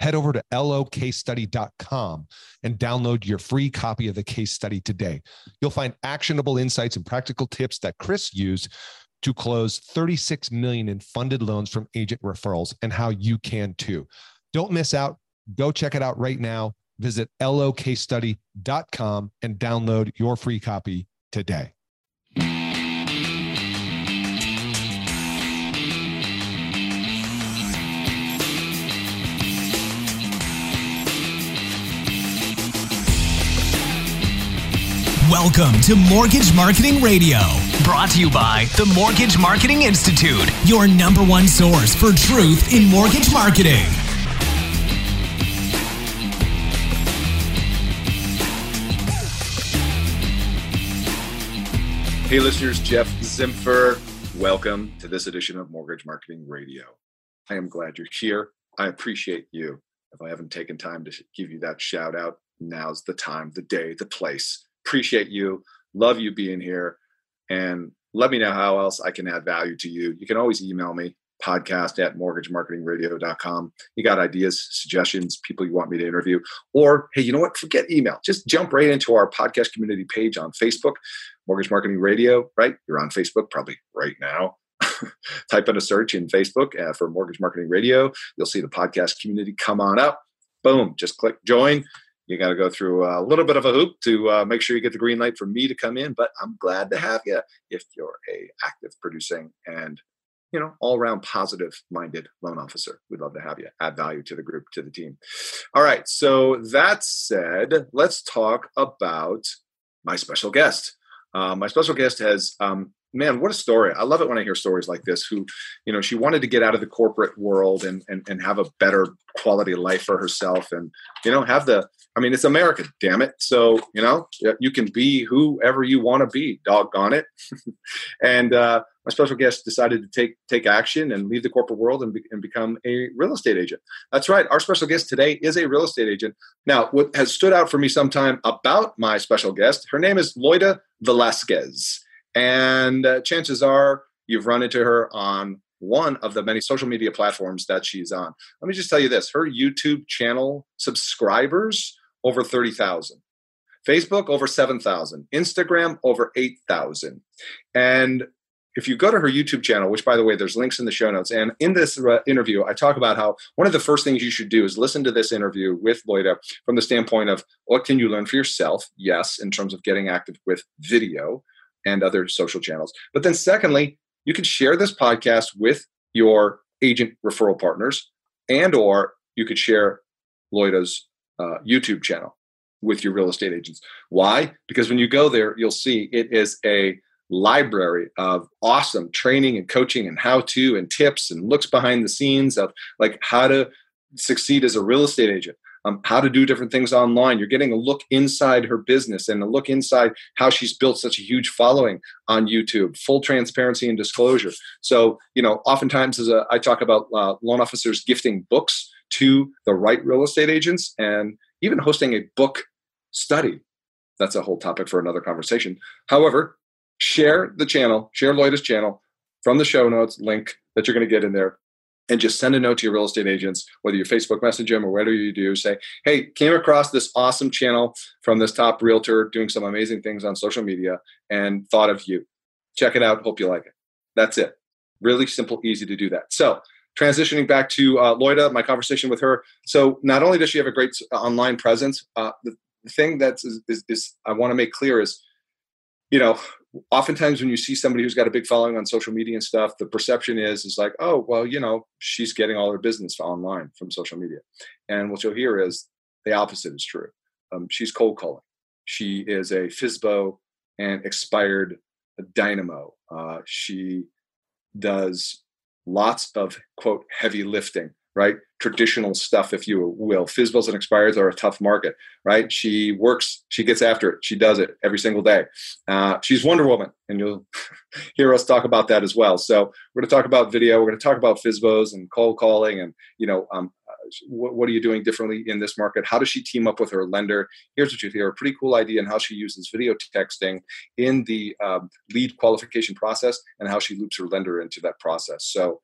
head over to LOCasestudy.com and download your free copy of the case study today. You'll find actionable insights and practical tips that Chris used to close $36 million in funded loans from agent referrals and how you can too. Don't miss out. Go check it out right now. Visit LOCasestudy.com and download your free copy today. Welcome to Mortgage Marketing Radio, brought to you by The Mortgage Marketing Institute, your number one source for truth in mortgage marketing. Hey listeners, Jeff Zimpfer. Welcome to this edition of Mortgage Marketing Radio. I am glad you're here. I appreciate you. If I haven't taken time to give you that shout out, now's the time, the day, the place. Appreciate you. Love you being here. And let me know how else I can add value to you. You can always email me, podcast@mortgagemarketingradio.com. You got ideas, suggestions, people you want me to interview. Or, hey, you know what? Forget email. Just jump right into our podcast community page on Facebook, Mortgage Marketing Radio, right? You're on Facebook probably right now. Type in a search in Facebook for Mortgage Marketing Radio. You'll see the podcast community. Come on up. Boom. Just click join. You got to go through a little bit of a hoop to make sure you get the green light for me to come in, but I'm glad to have you if you're an active producing and, you know, all-around positive-minded loan officer. We'd love to have you add value to the group, to the team. All right, so that said, let's talk about my special guest. My special guest has, man, what a story. I love it when I hear stories like this, who, you know, she wanted to get out of the corporate world and have a better quality life for herself and, you know, have the, I mean, it's America, damn it. So, you know, you can be whoever you want to be, doggone it. And my special guest decided to take action and leave the corporate world and become a real estate agent. That's right. Our special guest today is a real estate agent. Now, what has stood out for me sometime about my special guest, her name is Loida Velasquez. And chances are you've run into her on one of the many social media platforms that she's on. Let me just tell you this. Her YouTube channel subscribers, over 30,000. Facebook, over 7,000. Instagram, over 8,000. And if you go to her YouTube channel, which, by the way, there's links in the show notes. And in this interview, I talk about how one of the first things you should do is listen to this interview with Loida from the standpoint of what can you learn for yourself? Yes, in terms of getting active with video and other social channels. But then secondly, you can share this podcast with your agent referral partners, and or you could share Loida's YouTube channel with your real estate agents. Why? Because when you go there, you'll see it is a library of awesome training and coaching and how-to and tips and looks behind the scenes of like how to succeed as a real estate agent. How to do different things online. You're getting a look inside her business and a look inside how she's built such a huge following on YouTube, full transparency and disclosure. So, you know, oftentimes as I talk about loan officers gifting books to the right real estate agents and even hosting a book study. That's a whole topic for another conversation. However, share the channel, share Loida's channel from the show notes link that you're going to get in there. And just send a note to your real estate agents, whether you Facebook message them or whatever you do, say, hey, came across this awesome channel from this top realtor doing some amazing things on social media and thought of you. Check it out. Hope you like it. That's it. Really simple, easy to do that. So transitioning back to Loida, my conversation with her. So not only does she have a great online presence, the thing that is I want to make clear is, you know, oftentimes when you see somebody who's got a big following on social media and stuff, the perception is like, oh, well, you know, she's getting all her business online from social media. And what you'll hear is the opposite is true. She's cold calling. She is a FSBO and expired dynamo. She does lots of, quote, heavy lifting, right? Traditional stuff, if you will. FSBOs and expireds are a tough market, right? She works, she gets after it. She does it every single day. She's Wonder Woman, and you'll hear us talk about that as well. So we're going to talk about video. We're going to talk about FSBOs and cold calling and, you know, what are you doing differently in this market? How does she team up with her lender? Here's what you hear, a pretty cool idea on how she uses video texting in the lead qualification process and how she loops her lender into that process. So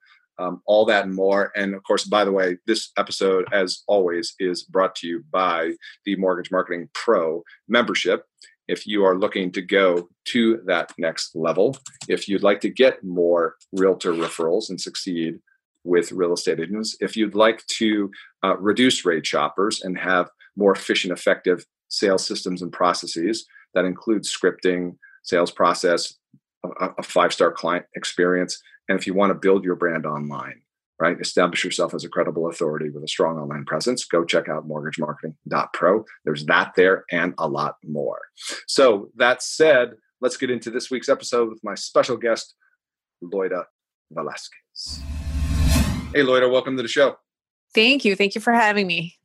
all that and more. And of course, by the way, this episode, as always, is brought to you by the Mortgage Marketing Pro membership. If you are looking to go to that next level, if you'd like to get more realtor referrals and succeed with real estate agents, if you'd like to reduce rate shoppers and have more efficient, effective sales systems and processes that include scripting, sales process, a five-star client experience, and if you want to build your brand online, right, establish yourself as a credible authority with a strong online presence, go check out mortgagemarketing.pro. There's that there and a lot more. So that said, let's get into this week's episode with my special guest, Loida Velasquez. Hey, Loida, welcome to the show. Thank you. Thank you for having me.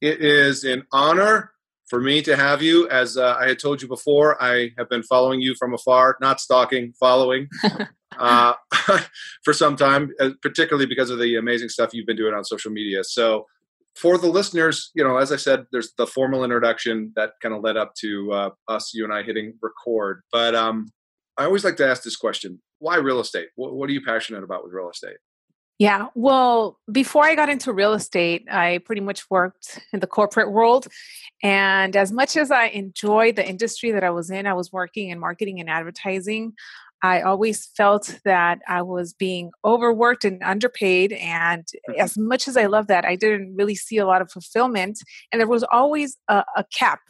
It is an honor for me to have you. As I had told you before, I have been following you from afar, not stalking, following for some time, particularly because of the amazing stuff you've been doing on social media. So for the listeners, you know, as I said, there's the formal introduction that kind of led up to us, you and I hitting record. But I always like to ask this question. Why real estate? What are you passionate about with real estate? Yeah, well, before I got into real estate, I pretty much worked in the corporate world. And as much as I enjoyed the industry that I was in, I was working in marketing and advertising. I always felt that I was being overworked and underpaid. And as much as I loved that, I didn't really see a lot of fulfillment. And there was always a cap.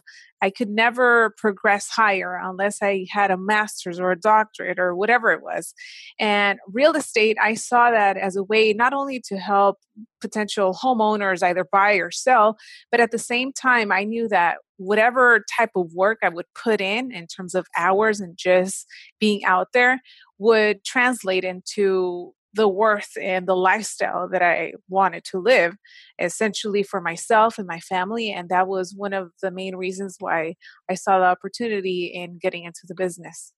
I could never progress higher unless I had a master's or a doctorate or whatever it was. And real estate, I saw that as a way not only to help potential homeowners either buy or sell, but at the same time, I knew that whatever type of work I would put in terms of hours and just being out there would translate into the worth and the lifestyle that I wanted to live, essentially for myself and my family. And that was one of the main reasons why I saw the opportunity in getting into the business.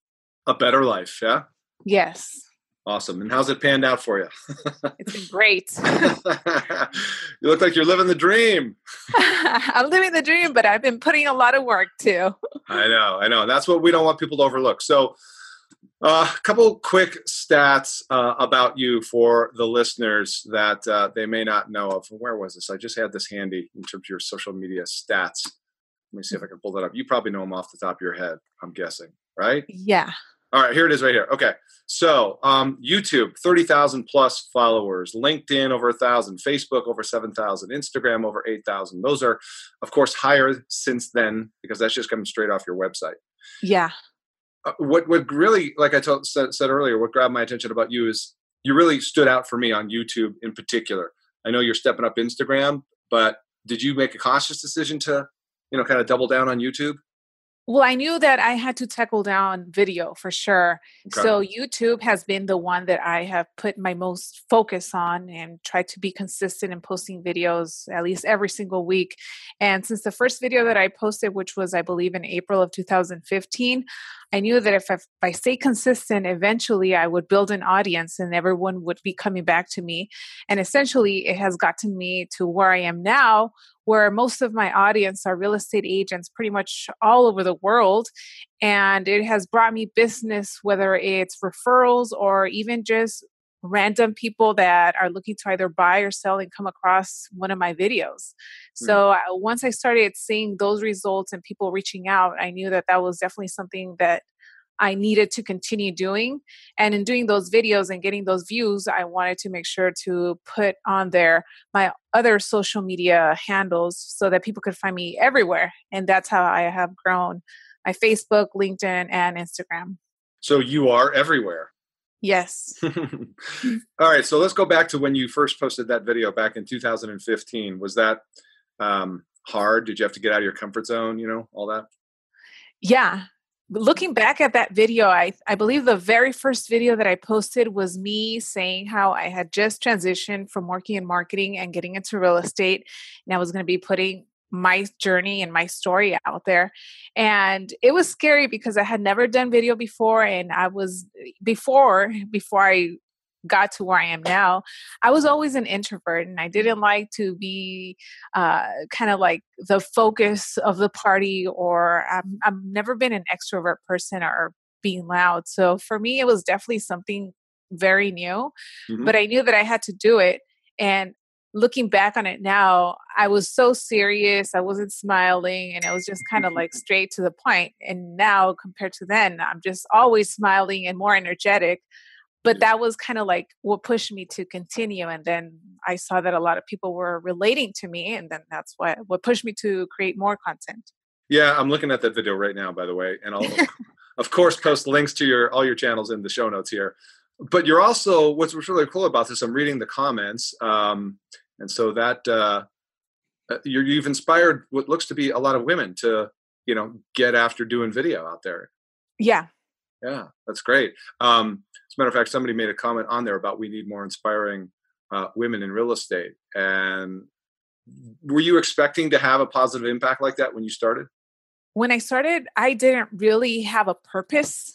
A better life, yeah? Yes. Awesome. And how's it panned out for you? It's been great. You look like you're living the dream. I'm living the dream, but I've been putting a lot of work too. I know. That's what we don't want people to overlook. So a couple quick stats about you for the listeners that they may not know of. Where was this? I just had this handy in terms of your social media stats. Let me see if I can pull that up. You probably know them off the top of your head, I'm guessing, right? Yeah. All right, here it is right here. Okay. So YouTube, 30,000 plus followers, LinkedIn over 1,000, Facebook over 7,000, Instagram over 8,000. Those are, of course, higher since then because that's just coming straight off your website. Yeah. What really, like I said earlier, what grabbed my attention about you is you really stood out for me on YouTube in particular. I know you're stepping up Instagram, but did you make a conscious decision to, you know, kind of double down on YouTube? Well, I knew that I had to tackle down video for sure. Okay. So YouTube has been the one that I have put my most focus on and tried to be consistent in posting videos at least every single week. And since the first video that I posted, which was, I believe, in April of 2015, I knew that if I stay consistent, eventually I would build an audience and everyone would be coming back to me. And essentially it has gotten me to where I am now, where most of my audience are real estate agents pretty much all over the world. And it has brought me business, whether it's referrals or even just random people that are looking to either buy or sell and come across one of my videos. So once I started seeing those results and people reaching out, I knew that that was definitely something that I needed to continue doing. And in doing those videos and getting those views, I wanted to make sure to put on there my other social media handles so that people could find me everywhere. And that's how I have grown my Facebook, LinkedIn, and Instagram. So you are everywhere. Yes. All right. So let's go back to when you first posted that video back in 2015. Was that hard? Did you have to get out of your comfort zone? You know, all that? Yeah. Looking back at that video, I believe the very first video that I posted was me saying how I had just transitioned from working in marketing and getting into real estate, and I was going to be putting my journey and my story out there. And it was scary because I had never done video before, and I was before I got to where I am now, I was always an introvert, and I didn't like to be kind of like the focus of the party, or I've never been an extrovert person or being loud. So for me, it was definitely something very new, but I knew that I had to do it. And looking back on it now, I was so serious. I wasn't smiling, and it was just kind of like straight to the point. And now compared to then, I'm just always smiling and more energetic. But that was kind of like what pushed me to continue. And then I saw that a lot of people were relating to me. And then that's what pushed me to create more content. Yeah, I'm looking at that video right now, by the way. And I'll, of course, post links to all your channels in the show notes here. But you're also, what's really cool about this, I'm reading the comments. And so that you've inspired what looks to be a lot of women to, get after doing video out there. Yeah. Yeah, that's great. As a matter of fact, somebody made a comment on there about we need more inspiring women in real estate. And were you expecting to have a positive impact like that when you started? When I started, I didn't really have a purpose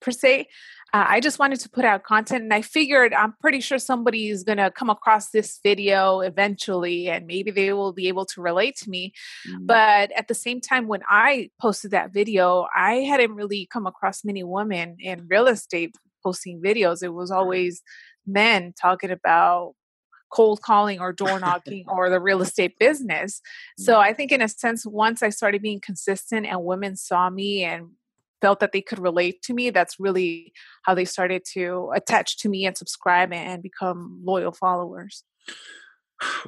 per se. I just wanted to put out content, and I figured I'm pretty sure somebody is going to come across this video eventually, and maybe they will be able to relate to me. But at the same time, when I posted that video, I hadn't really come across many women in real estate posting videos. It was always men talking about cold calling or door knocking or the real estate business. So I think in a sense, once I started being consistent and women saw me and felt that they could relate to me, that's really how they started to attach to me and subscribe and become loyal followers.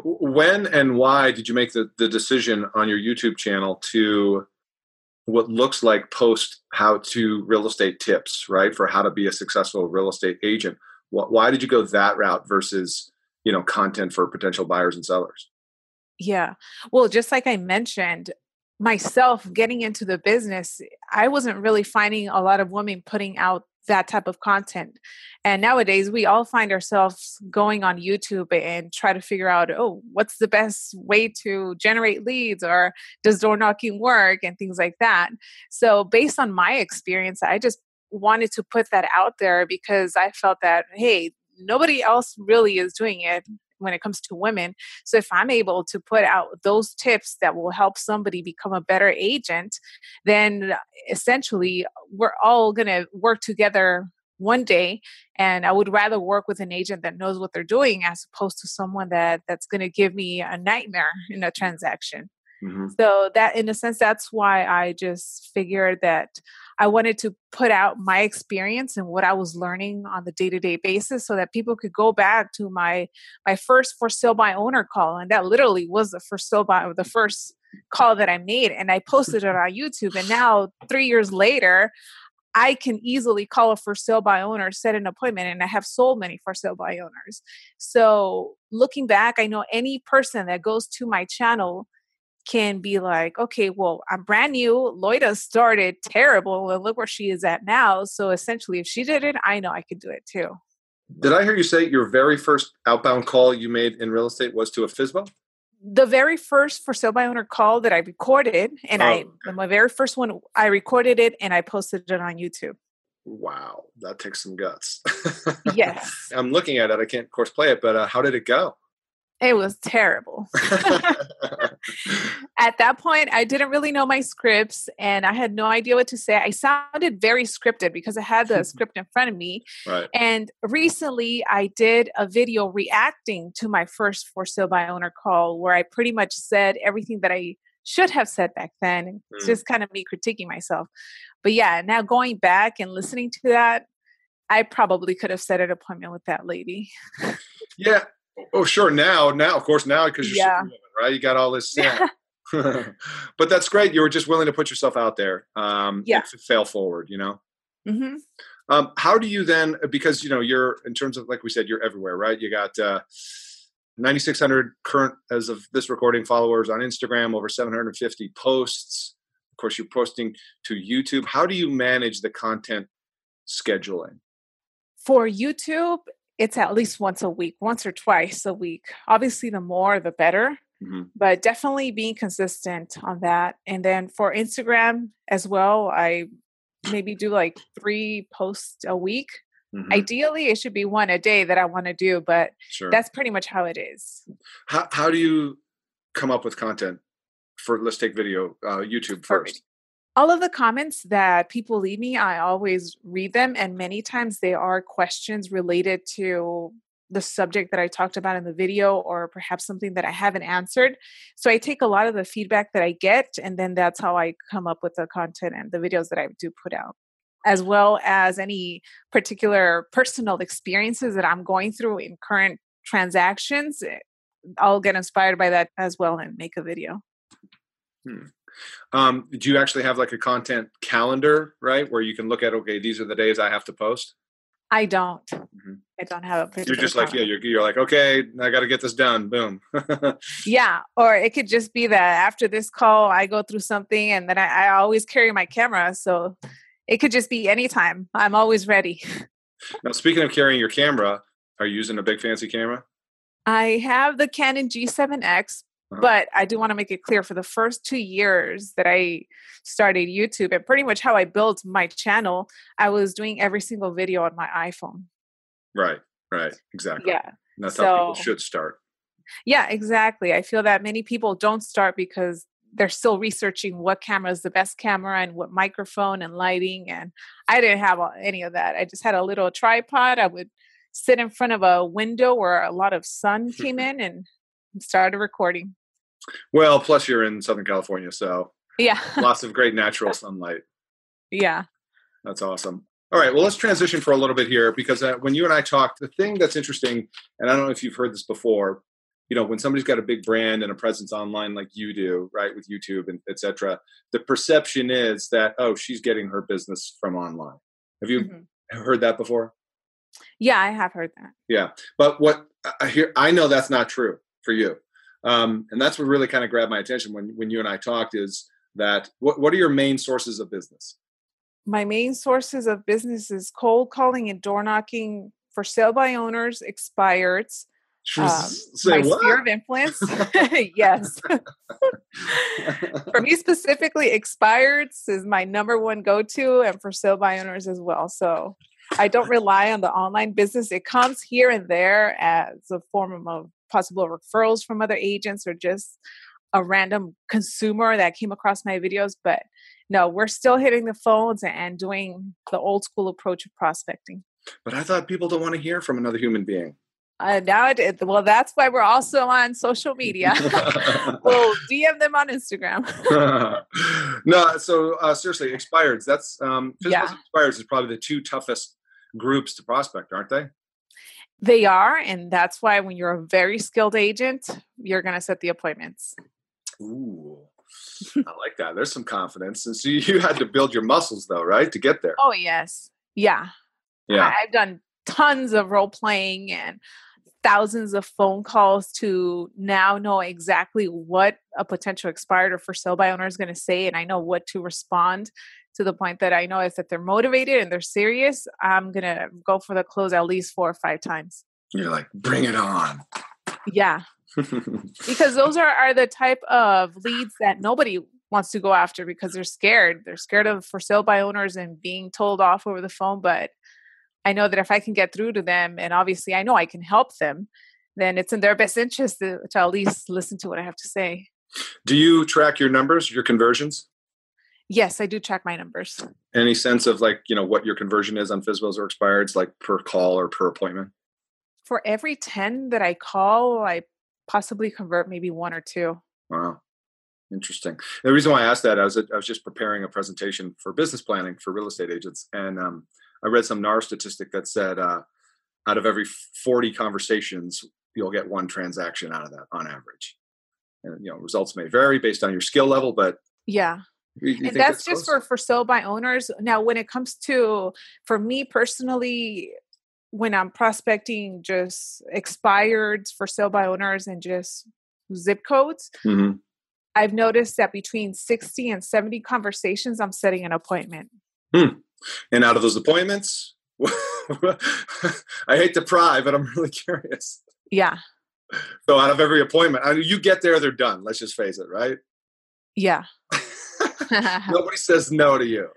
When and why did you make the decision on your YouTube channel to what looks like post how to real estate tips, right? For how to be a successful real estate agent. Why did you go that route versus, content for potential buyers and sellers? Yeah. Well, just like I mentioned, myself getting into the business, I wasn't really finding a lot of women putting out that type of content. And nowadays we all find ourselves going on YouTube and try to figure out, what's the best way to generate leads, or does door knocking work, and things like that. So based on my experience, I just wanted to put that out there because I felt that, hey, nobody else really is doing it when it comes to women. So if I'm able to put out those tips that will help somebody become a better agent, then essentially we're all going to work together one day. And I would rather work with an agent that knows what they're doing as opposed to someone that's going to give me a nightmare in a transaction. So that, in a sense, that's why I just figured that I wanted to put out my experience and what I was learning on the day-to-day basis so that people could go back to my first for sale by owner call. And that literally was the first call that I made. And I posted it on YouTube. And now 3 years later, I can easily call a for sale by owner, set an appointment, and I have sold many for sale by owners. So looking back, I know any person that goes to my channel can be like, okay, well, I'm brand new. Loida started terrible and look where she is at now. So essentially, if she did it, I know I could do it too. Did I hear you say your very first outbound call you made in real estate was to a FSBO? The very first for sale by owner call that I recorded, and my very first one, I recorded it and I posted it on YouTube. Wow, that takes some guts. Yes. I'm looking at it. I can't, of course, play it, but how did it go? It was terrible. At that point, I didn't really know my scripts and I had no idea what to say. I sounded very scripted because I had the script in front of me. Right. And recently I did a video reacting to my first for sale by owner call where I pretty much said everything that I should have said back then. It's just kind of me critiquing myself. But yeah, now going back and listening to that, I probably could have set an appointment with that lady. Yeah. Oh, sure. Now, of course, now, because you're Superwoman, right? You got all this. Yeah. But that's great. You were just willing to put yourself out there. To fail forward, how do you then, because, you're, in terms of, like we said, you're everywhere, right? You got 9,600 current, as of this recording, followers on Instagram, over 750 posts. course, you're posting to YouTube. How do you manage the content scheduling? For YouTube, it's at least once a week, once or twice a week. Obviously, the more, the better. Mm-hmm. But definitely being consistent on that. And then for Instagram as well, I maybe do like 3 posts a week. Mm-hmm. Ideally, it should be 1 a day that I want to do, but sure, that's pretty much how it is. How do you come up with content for, let's take video, YouTube first? All of the comments that people leave me, I always read them. And many times they are questions related to the subject that I talked about in the video, or perhaps something that I haven't answered. So I take a lot of the feedback that I get, and then that's how I come up with the content and the videos that I do put out, as well as any particular personal experiences that I'm going through in current transactions. I'll get inspired by that as well and make a video. Do you actually have like a content calendar, right? Where you can look at, okay, these are the days I have to post? I don't. Mm-hmm. I don't have a. You're just like, yeah, you're like, okay, I got to get this done. Boom. Yeah. Or it could just be that after this call, I go through something, and then I always carry my camera. So it could just be anytime. I'm always ready. Now, speaking of carrying your camera, are you using a big fancy camera? I have the Canon G7X, but I do want to make it clear, for the first 2 years that I started YouTube and pretty much how I built my channel, I was doing every single video on my iPhone. Right. Exactly. Yeah. And that's how people should start. Yeah, exactly. I feel that many people don't start because they're still researching what camera is the best camera and what microphone and lighting. And I didn't have any of that. I just had a little tripod. I would sit in front of a window where a lot of sun came in and started recording. Well, plus you're in Southern California, so yeah, lots of great natural sunlight. Yeah. That's awesome. All right. Well, let's transition for a little bit here, because when you and I talked, the thing that's interesting, and I don't know if you've heard this before, you know, when somebody's got a big brand and a presence online like you do, right, with YouTube and et cetera, the perception is that, oh, she's getting her business from online. Have you heard that before? Yeah, I have heard that. Yeah. But what I hear, I know that's not true for you. And that's what really kind of grabbed my attention when you and I talked, is that what are your main sources of business? My main sources of business is cold calling and door knocking for sale by owners, expireds. My what? Sphere of influence. Yes. For me specifically, expireds is my number one go-to, and for sale by owners as well. So I don't rely on the online business. It comes here and there as a form of possible referrals from other agents, or just a random consumer that came across my videos. But no, we're still hitting the phones and doing the old school approach of prospecting. But I thought people don't want to hear from another human being. Well, that's why we're also on social media. We'll DM them on Instagram. No, so seriously, expireds. That's expireds is probably the 2 toughest groups to prospect, aren't they? They are. And that's why when you're a very skilled agent, you're going to set the appointments. Ooh, I like that. There's some confidence. And so you had to build your muscles though, right? To get there. Oh, yes. Yeah. I've done tons of role playing and thousands of phone calls to now know exactly what a potential expired or for sale by owner is going to say. And I know what to respond, to the point that I know if that they're motivated and they're serious, I'm going to go for the close at least 4 or 5 times. You're like, bring it on. Yeah. Because those are the type of leads that nobody wants to go after, because they're scared. They're scared of for sale by owners and being told off over the phone. But I know that if I can get through to them, and obviously I know I can help them, then it's in their best interest to at least listen to what I have to say. Do you track your numbers, your conversions? Yes, I do track my numbers. Any sense of like, you know, what your conversion is on FSBOs or expireds, like per call or per appointment? For every 10 that I call, I possibly convert maybe 1 or 2. Wow. Interesting. The reason why I asked that, I was just preparing a presentation for business planning for real estate agents. And I read some NAR statistic that said out of every 40 conversations, you'll get 1 transaction out of that on average. And, you know, results may vary based on your skill level, but yeah. And that's just for sale by owners. Now, when it comes to, for me personally, when I'm prospecting just expireds, for sale by owners, and just zip codes, I've noticed that between 60 and 70 conversations, I'm setting an appointment. Hmm. And out of those appointments, I hate to pry, but I'm really curious. Yeah. So out of every appointment, I mean, you get there, they're done. Let's just face it, right? Yeah. Nobody says no to you.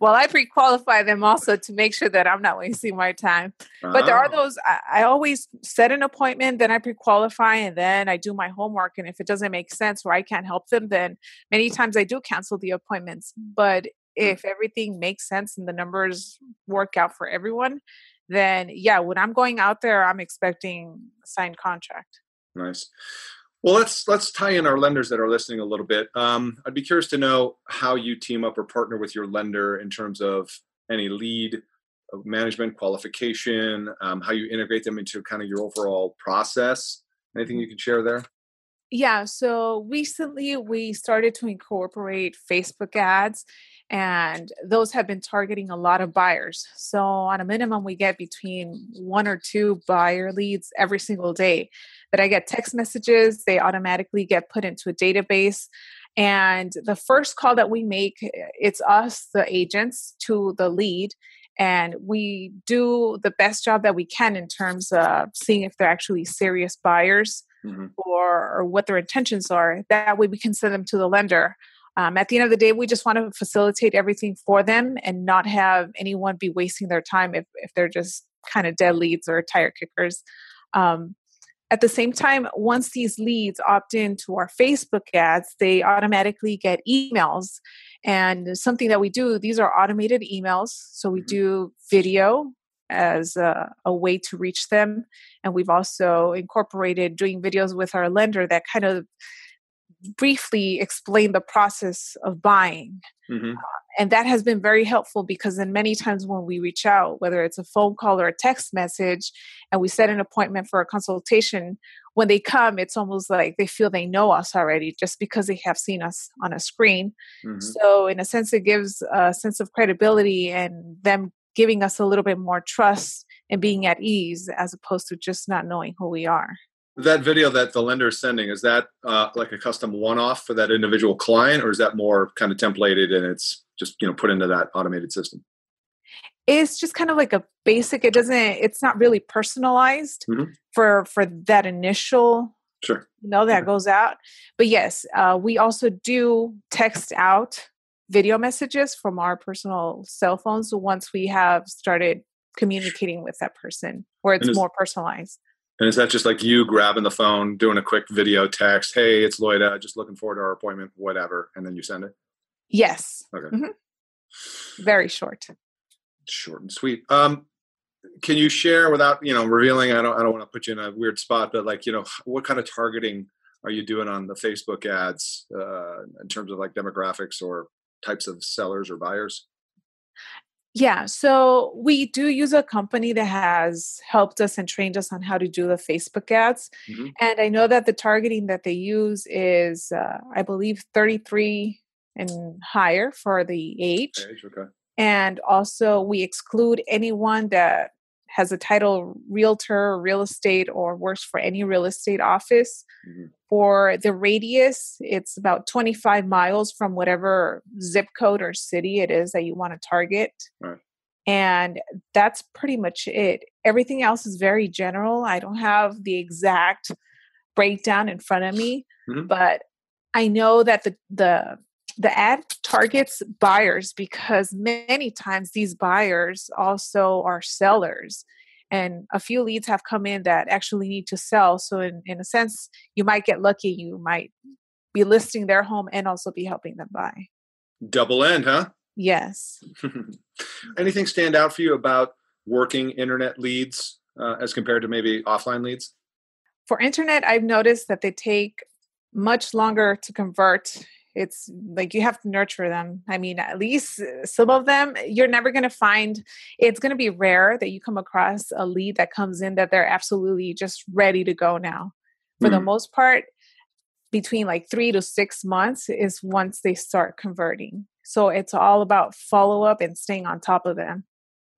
Well, I pre-qualify them also to make sure that I'm not wasting my time. But there are those, I always set an appointment, then I pre-qualify, and then I do my homework. And if it doesn't make sense or I can't help them, then many times I do cancel the appointments. But if everything makes sense and the numbers work out for everyone, then yeah, when I'm going out there, I'm expecting a signed contract. Nice. Well, let's tie in our lenders that are listening a little bit. I'd be curious to know how you team up or partner with your lender in terms of any lead management qualification, how you integrate them into kind of your overall process. Anything you can share there? Yeah. So recently we started to incorporate Facebook ads, and those have been targeting a lot of buyers. So on a minimum, we get between 1 or 2 buyer leads every single day that I get text messages. They automatically get put into a database. And the first call that we make, it's us, the agents, to the lead. And we do the best job that we can in terms of seeing if they're actually serious buyers. Mm-hmm. or what their intentions are. That way we can send them to the lender. At the end of the day, we just want to facilitate everything for them and not have anyone be wasting their time if they're just kind of dead leads or tire kickers. At the same time, once these leads opt into our Facebook ads, they automatically get emails. And something that we do, these are automated emails. So we do video as a way to reach them. And we've also incorporated doing videos with our lender that kind of briefly explain the process of buying. Mm-hmm. And that has been very helpful because then many times when we reach out, whether it's a phone call or a text message, and we set an appointment for a consultation, when they come, it's almost like they feel they know us already just because they have seen us on a screen. Mm-hmm. So in a sense, it gives a sense of credibility and them giving us a little bit more trust and being at ease as opposed to just not knowing who we are. That video that the lender is sending, is that like a custom one-off for that individual client, or is that more kind of templated and it's just, you know, put into that automated system? It's just kind of like a basic, it's not really personalized mm-hmm. for that initial, sure. you know, that mm-hmm. goes out. But yes, we also do text out video messages from our personal cell phones once we have started communicating with that person, where it's more personalized. And is that just like you grabbing the phone, doing a quick video text, hey, it's Loida, just looking forward to our appointment, whatever, and then you send it? Yes. Okay. Mm-hmm. Very short. Short and sweet. Can you share without, you know, revealing, I don't want to put you in a weird spot, but like, you know, what kind of targeting are you doing on the Facebook ads in terms of like demographics or types of sellers or buyers? Yeah. So we do use a company that has helped us and trained us on how to do the Facebook ads. Mm-hmm. And I know that the targeting that they use is, I believe, 33 and higher for the age. Okay. And also we exclude anyone that has a title realtor, real estate, or works for any real estate office. Mm-hmm. For the radius, it's about 25 miles from whatever zip code or city it is that you want to target. Right. And that's pretty much it. Everything else is very general. I don't have the exact breakdown in front of me, mm-hmm. but I know that the ad targets buyers because many times these buyers also are sellers, and a few leads have come in that actually need to sell. So in a sense, you might get lucky. You might be listing their home and also be helping them buy. Double end, huh? Yes. Anything stand out for you about working internet leads as compared to maybe offline leads? For internet, I've noticed that they take much longer to convert. It's like you have to nurture them. I mean, at least some of them, you're never going to find, it's going to be rare that you come across a lead that comes in that they're absolutely just ready to go now. For the most part, between like 3 to 6 months is once they start converting. So it's all about follow-up and staying on top of them.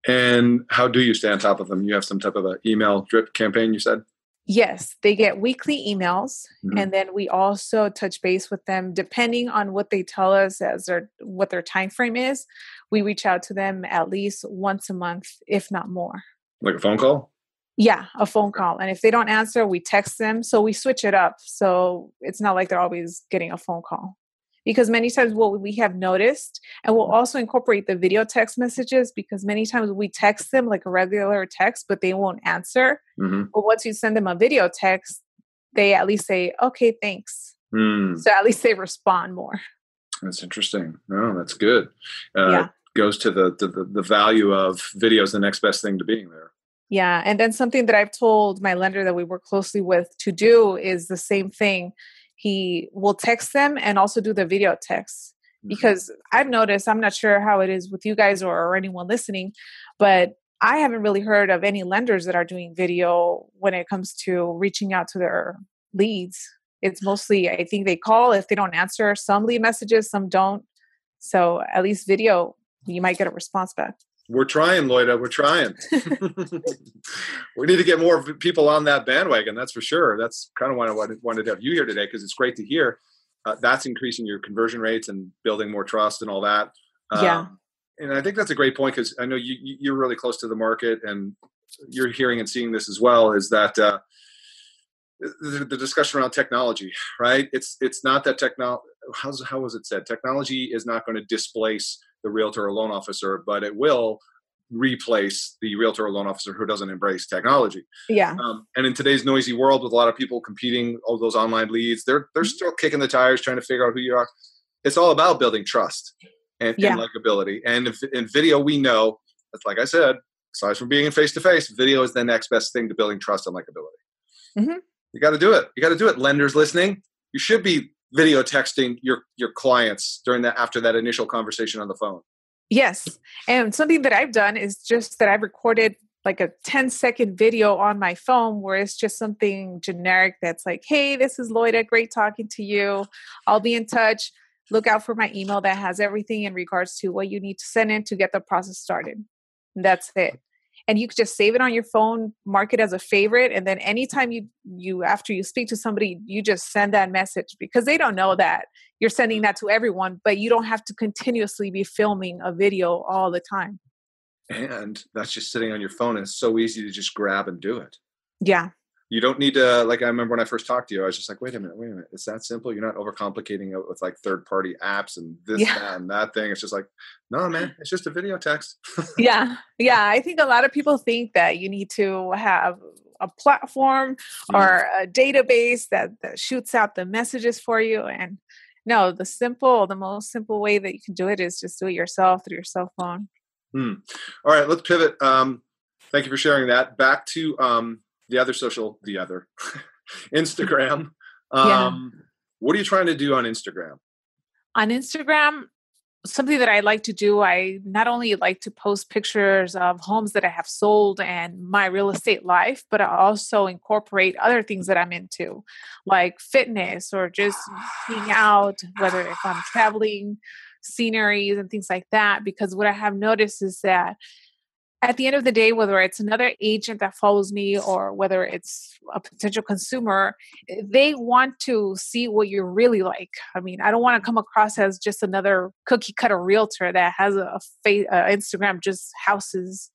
And how do you stay on top of them? You have some type of an email drip campaign, you said? Yes, they get weekly emails, mm-hmm. and then we also touch base with them depending on what they tell us as what their time frame is. We reach out to them at least once a month, if not more. Like a phone call? Yeah, a phone call. And if they don't answer, we text them. So we switch it up. So it's not like they're always getting a phone call. Because many times what we have noticed, and we'll also incorporate the video text messages, because many times we text them like a regular text, but they won't answer. Mm-hmm. But once you send them a video text, they at least say, okay, thanks. Mm. So at least they respond more. That's interesting. Oh, that's good. Yeah. Goes to the value of video is the next best thing to being there. Yeah. And then something that I've told my lender that we work closely with to do is the same thing. He will text them and also do the video text, because I've noticed, I'm not sure how it is with you guys or anyone listening, but I haven't really heard of any lenders that are doing video when it comes to reaching out to their leads. It's mostly, I think they call if they don't answer, some leave messages, some don't. So at least video, you might get a response back. We're trying, Loida. We're trying. We need to get more people on that bandwagon. That's for sure. That's kind of why I wanted to have you here today, because it's great to hear. That's increasing your conversion rates and building more trust and all that. Yeah. And I think that's a great point, because I know you're really close to the market and you're hearing and seeing this as well, is that the discussion around technology, right? It's not that how was it said? Technology is not going to displace the realtor or loan officer, but it will replace the realtor or loan officer who doesn't embrace technology. Yeah. And in today's noisy world with a lot of people competing, all those online leads, they're still kicking the tires, trying to figure out who you are. It's all about building trust and likability. And in video, we know that's, like I said, aside from being in face-to-face, video is the next best thing to building trust and likability. Mm-hmm. You got to do it. You got to do it. Lenders listening, you should be video texting your clients during that, after that initial conversation on the phone. Yes. And something that I've done is just that I've recorded like a 10-second video on my phone where it's just something generic. That's like, hey, this is Loida. Great talking to you. I'll be in touch. Look out for my email that has everything in regards to what you need to send in to get the process started. And that's it. And you could just save it on your phone, mark it as a favorite. And then anytime you after you speak to somebody, you just send that message, because they don't know that you're sending that to everyone, but you don't have to continuously be filming a video all the time. And that's just sitting on your phone. And it's so easy to just grab and do it. Yeah. You don't need to, like, I remember when I first talked to you, I was just like, wait a minute. It's that simple. You're not overcomplicating it with like third-party apps and this, that, and that thing. It's just like, no, man, it's just a video text. Yeah. Yeah. I think a lot of people think that you need to have a platform or a database that shoots out the messages for you. And no, the most simple way that you can do it is just do it yourself through your cell phone. All right, let's pivot. Thank you for sharing that. Back to, Instagram. What are you trying to do on Instagram? On Instagram, something that I like to do, I not only like to post pictures of homes that I have sold and my real estate life, but I also incorporate other things that I'm into, like fitness or just being out, whether if I'm traveling, sceneries and things like that. Because what I have noticed is that at the end of the day, whether it's another agent that follows me or whether it's a potential consumer, they want to see what you're really like. I mean, I don't want to come across as just another cookie cutter realtor that has a Instagram, just houses.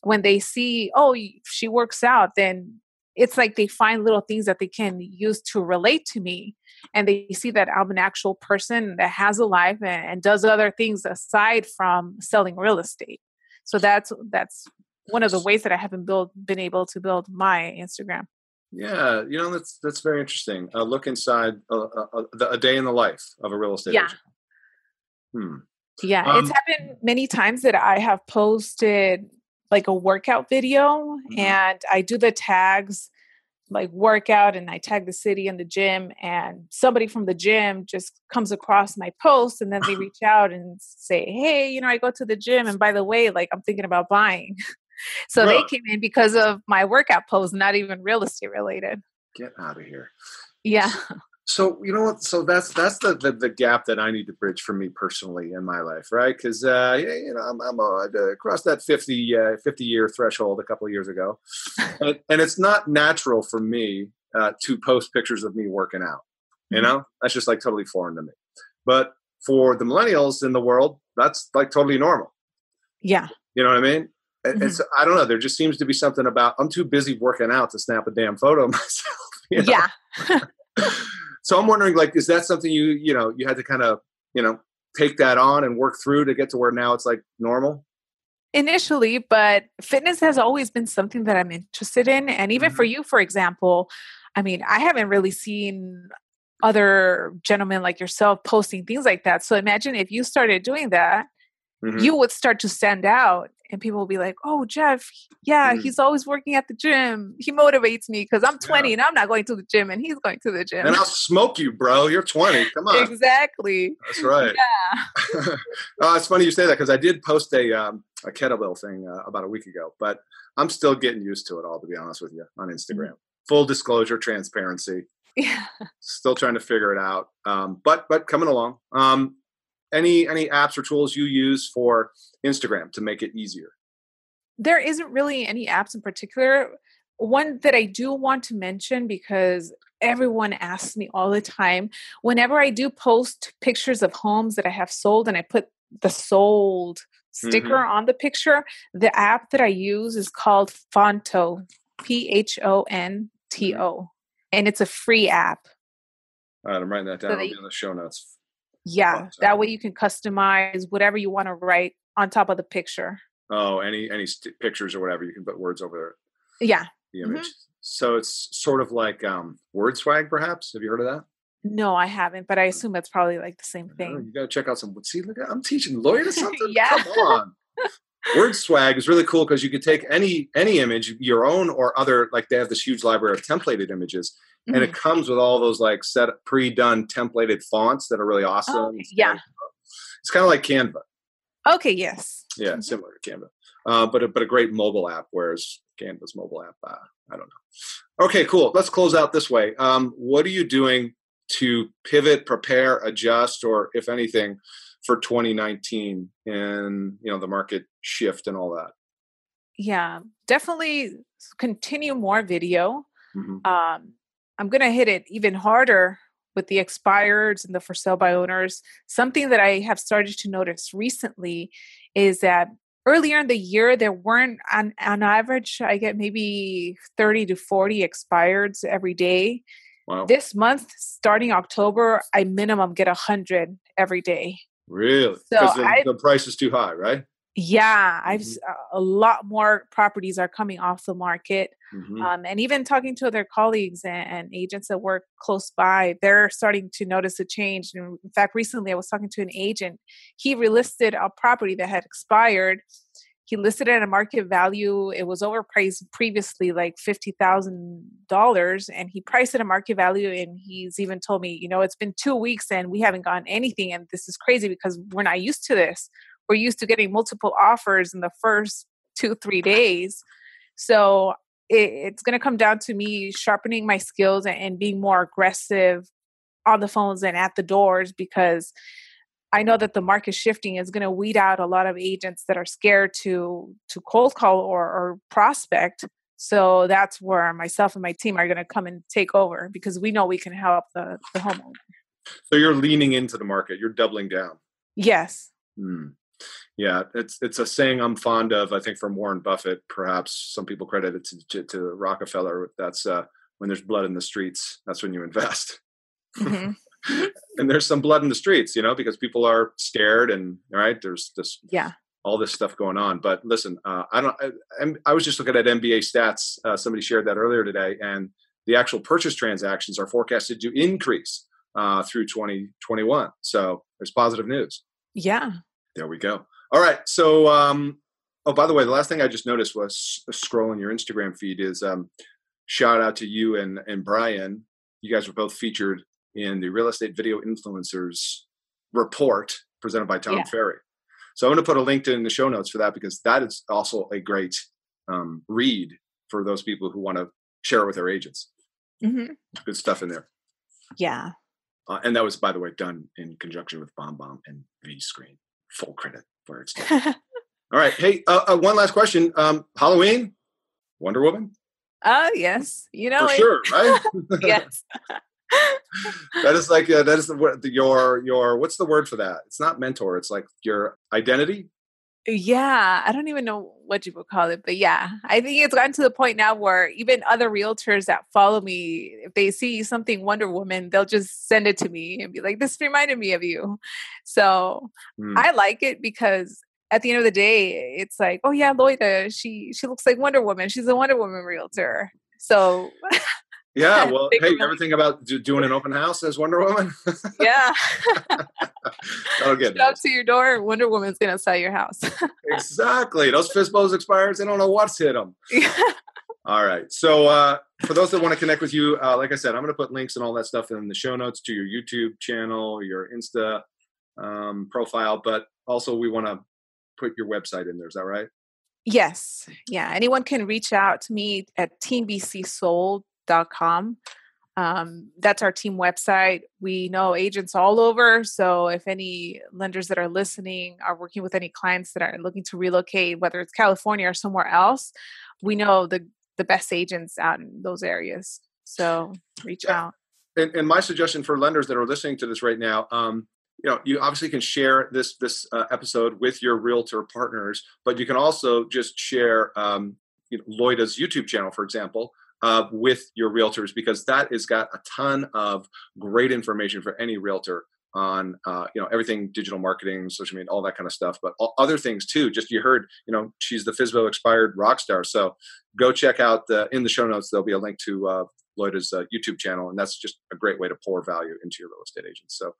When they see, oh, she works out, then it's like they find little things that they can use to relate to me. And they see that I'm an actual person that has a life and does other things aside from selling real estate. So that's one of the ways that I haven't been able to build my Instagram. Yeah, you know, that's very interesting. Look inside a day in the life of a real estate agent. Yeah, it's happened many times that I have posted like a workout video, and I do the tags like workout, and I tag the city and the gym, and somebody from the gym just comes across my post, and then they reach out and say, hey, you know, I go to the gym, and by the way, like, I'm thinking about buying. So they came in because of my workout post, not even real estate related. Get out of here. Yeah. So, you know what? So that's the gap that I need to bridge for me personally in my life, right? Because you know, I crossed that 50 year threshold a couple of years ago, and it's not natural for me to post pictures of me working out. You know, that's just like totally foreign to me. But for the millennials in the world, that's like totally normal. Yeah, you know what I mean? And so, I don't know. There just seems to be something about I'm too busy working out to snap a damn photo of myself. You know? Yeah. So I'm wondering, like, is that something you had to kind of, take that on and work through to get to where now it's like normal? Initially, but fitness has always been something that I'm interested in. And even for you, for example, I mean, I haven't really seen other gentlemen like yourself posting things like that. So imagine if you started doing that, you would start to stand out and people will be like, oh, Jeff, yeah, he's always working at the gym. He motivates me because I'm 20 and I'm not going to the gym and he's going to the gym. And I'll smoke you, bro. You're 20. Come on. Exactly. That's right. Yeah. Oh, it's funny you say that because I did post a kettlebell thing about a week ago, but I'm still getting used to it all, to be honest with you, on Instagram. Full disclosure, transparency. Yeah. Still trying to figure it out. But coming along. Any apps or tools you use for Instagram to make it easier? There isn't really any apps in particular. One that I do want to mention because everyone asks me all the time, whenever I do post pictures of homes that I have sold and I put the sold sticker on the picture, the app that I use is called Fonto, Phonto. And it's a free app. All right, I'm writing that down. It'll be in the show notes. Yeah, that way you can customize whatever you want to write on top of the picture. Oh, any pictures or whatever, you can put words over there. Yeah. The image. So it's sort of like Word Swag, perhaps. Have you heard of that? No, I haven't, but I assume it's probably like the same thing. You got to check out some. See, look, I'm teaching Loida something. Yeah. Come on. Word Swag is really cool because you could take any image, your own or other. Like they have this huge library of templated images. And it comes with all those like set pre-done templated fonts that are really awesome. Oh, yeah. It's kind of like Canva. Okay. Yes. Yeah. Similar to Canva, but a great mobile app, whereas Canva's mobile app, I don't know. Okay, cool. Let's close out this way. What are you doing to pivot, prepare, adjust, or if anything for 2019 and, the market shift and all that? Yeah, definitely continue more video. I'm going to hit it even harder with the expireds and the for sale by owners. Something that I have started to notice recently is that earlier in the year, there weren't, on average, I get maybe 30 to 40 expireds every day. Wow. This month, starting October, I minimum get 100 every day. Really? Because so the price is too high, right? Yeah, a lot more properties are coming off the market. And even talking to other colleagues and agents that work close by, they're starting to notice a change. And in fact, recently I was talking to an agent. He relisted a property that had expired. He listed it at a market value. It was overpriced previously, like $50,000. And he priced it at a market value. And he's even told me, it's been 2 weeks and we haven't gotten anything. And this is crazy because we're not used to this. We're used to getting multiple offers in the first 2-3 days. So it's going to come down to me sharpening my skills and being more aggressive on the phones and at the doors, because I know that the market shifting is going to weed out a lot of agents that are scared to cold call or prospect. So that's where myself and my team are going to come and take over because we know we can help the homeowner. So you're leaning into the market. You're doubling down. Yes. Yeah, it's a saying I'm fond of, I think, from Warren Buffett. Perhaps some people credit it to Rockefeller. That's when there's blood in the streets, that's when you invest. And there's some blood in the streets, because people are scared and right. There's this, all this stuff going on. But listen, I was just looking at MBA stats. Somebody shared that earlier today, and the actual purchase transactions are forecasted to increase through 2021. So there's positive news. Yeah. There we go. All right. So, by the way, the last thing I just noticed was scrolling your Instagram feed is shout out to you and Brian. You guys were both featured in the Real Estate Video Influencers Report presented by Tom Ferry. So I'm going to put a link in the show notes for that because that is also a great read for those people who want to share it with their agents. Good stuff in there. Yeah. And that was, by the way, done in conjunction with BombBomb and VScreen. Full credit for its time. All right. Hey, one last question. Halloween, Wonder Woman? Oh, yes. You know for it. Sure, right? Yes. That is like, that is your, what's the word for that? It's not mentor. It's like your identity. Yeah. I don't even know what you would call it, but yeah, I think it's gotten to the point now where even other realtors that follow me, if they see something Wonder Woman, they'll just send it to me and be like, this reminded me of you. So I like it because at the end of the day, it's like, oh yeah, Loida, she looks like Wonder Woman. She's a Wonder Woman realtor. So yeah, well, hey, everything about doing an open house as Wonder Woman. Yeah. That'll get you up to your door. Wonder Woman's going to sell your house. Exactly. Those FSBOs expires. They don't know what's hit them. Yeah. All right. So for those that want to connect with you, like I said, I'm going to put links and all that stuff in the show notes to your YouTube channel, your Insta profile, but also we want to put your website in there. Is that right? Yes. Yeah. Anyone can reach out to me at teambcsold.com. That's our team website. We know agents all over. So if any lenders that are listening are working with any clients that are looking to relocate, whether it's California or somewhere else, we know the best agents out in those areas. So reach out. And my suggestion for lenders that are listening to this right now, you know, you obviously can share this episode with your realtor partners, but you can also just share Loida's YouTube channel, for example, with your realtors, because that has got a ton of great information for any realtor on, everything, digital marketing, social media, all that kind of stuff, but other things too. Just, you heard, she's the FSBO expired rock star. So go check out in the show notes, there'll be a link to Loida's YouTube channel. And that's just a great way to pour value into your real estate agents. So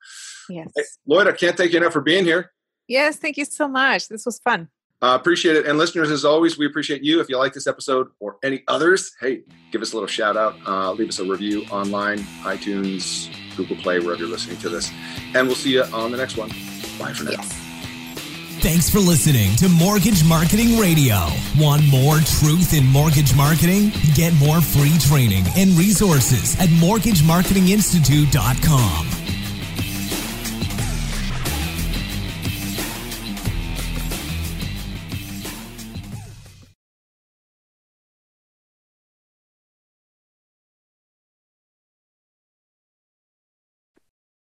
yes. Hey, Loida, can't thank you enough for being here. Yes. Thank you so much. This was fun. Appreciate it. And listeners, as always, we appreciate you. If you like this episode or any others, hey, give us a little shout out. Leave us a review online, iTunes, Google Play, wherever you're listening to this. And we'll see you on the next one. Bye for now. Yes. Thanks for listening to Mortgage Marketing Radio. Want more truth in mortgage marketing? Get more free training and resources at mortgagemarketinginstitute.com.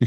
You